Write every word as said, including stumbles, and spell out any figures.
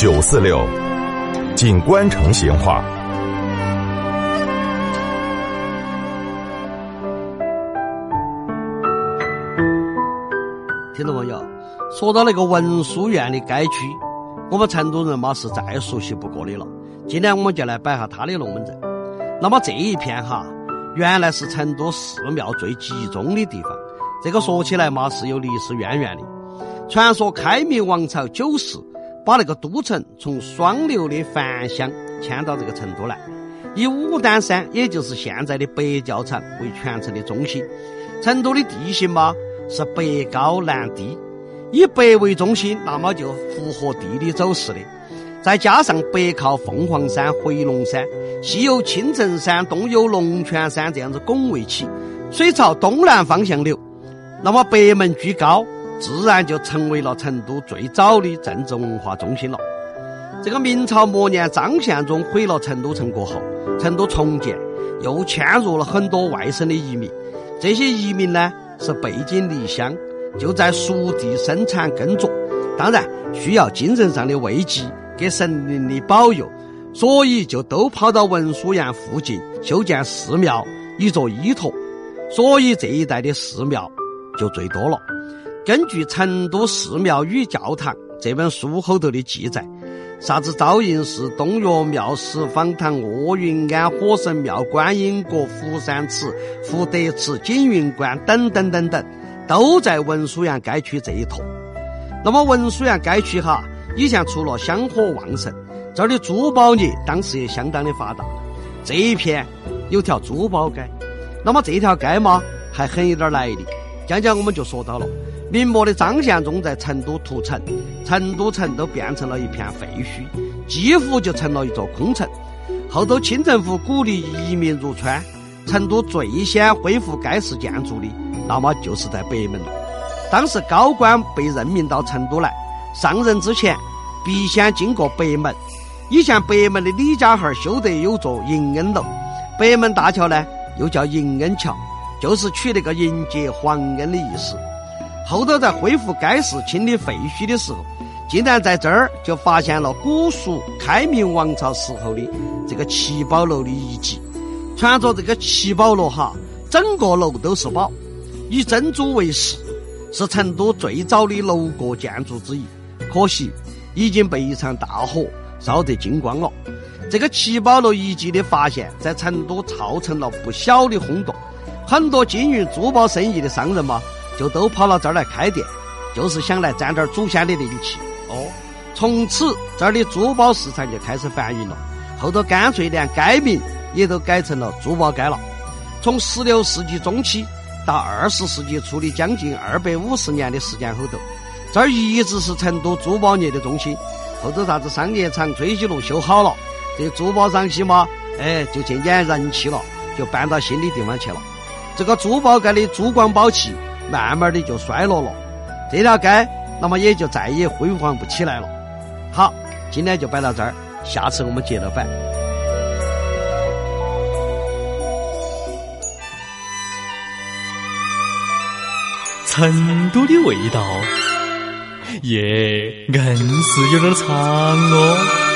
九四六，锦官城闲话。听众朋友，说到那个文殊院的街区，我们成都人嘛是再熟悉不过的了。今天我们就来摆下它的龙门阵。那么这一片哈，原来是成都寺庙最集中的地方。这个说起来嘛是有历史渊源的。传说开明王朝九世把那个都城从双流的樊乡迁到这个成都来，以武丹山，也就是现在的北教场为全城的中心。成都的地形嘛是北高南低，以北为中心，那么就符合地理走势的。再加上北靠凤凰山、回龙山，西有青城山，东有龙泉山，这样子拱卫起，水朝东南方向流，那么北门居高，自然就成为了成都最早的政治文化中心了。这个明朝末年张献忠毁了成都城过后，成都重建又迁入了很多外省的移民，这些移民呢是背井离乡，就在属地生产耕种，当然需要精神上的慰藉给神灵的保佑，所以就都跑到文殊院附近修建寺庙以作依托，所以这一带的寺庙就最多了。根据《成都寺庙与教堂》这本书后头的记载，啥子昭应寺、东岳庙、十方堂、卧云庵、火神庙、观音阁、福山祠、福德祠、景云观等等等等，都在文殊院街区这一头。那么文殊院街区哈，以前除了香火旺盛，这儿的珠宝业当时也相当的发达。这一片有条珠宝街，那么这条街嘛还很有点来历。讲讲我们就说到了，明末的张献忠在成都屠城，成都城都变成了一片废墟，几乎就成了一座空城。后头清政府鼓励移民入川，成都最先恢复该式建筑的，那么就是在北门了。当时高官被任命到成都来，上任之前必先经过北门。以前北门的李家河修得有座迎恩楼，北门大桥呢又叫迎恩桥，就是取那个迎接皇恩的意思。后头在恢复该市清理废墟的时候，竟然在这儿就发现了古蜀开明王朝时候的这个七宝楼的遗迹。传说这个七宝楼哈，整个楼都是宝，以珍珠为饰，是成都最早的楼阁建筑之一。可惜已经被一场大火烧得精光了。这个七宝楼遗迹的发现在成都造成了不小的轰动，很多经营珠宝生意的商人嘛就都跑到这儿来开店，就是想来沾点祖先的灵气哦。从此这儿的珠宝市场就开始繁荣了，后头干脆连街名也都改成了珠宝街了。从十六世纪中期到二十世纪初的将近二百五十年的时间后头，这儿一直是成都珠宝业的中心。后头啥子商业场、春熙路修好了，这珠宝商系嘛，哎，就渐渐人气了，就搬到新的地方去了。这个珠宝街的珠光宝气慢慢的就衰落了，这条街那么也就再也辉煌不起来了。好，今天就摆到这儿，下次我们接着摆。成都的味道也硬是有点长哦。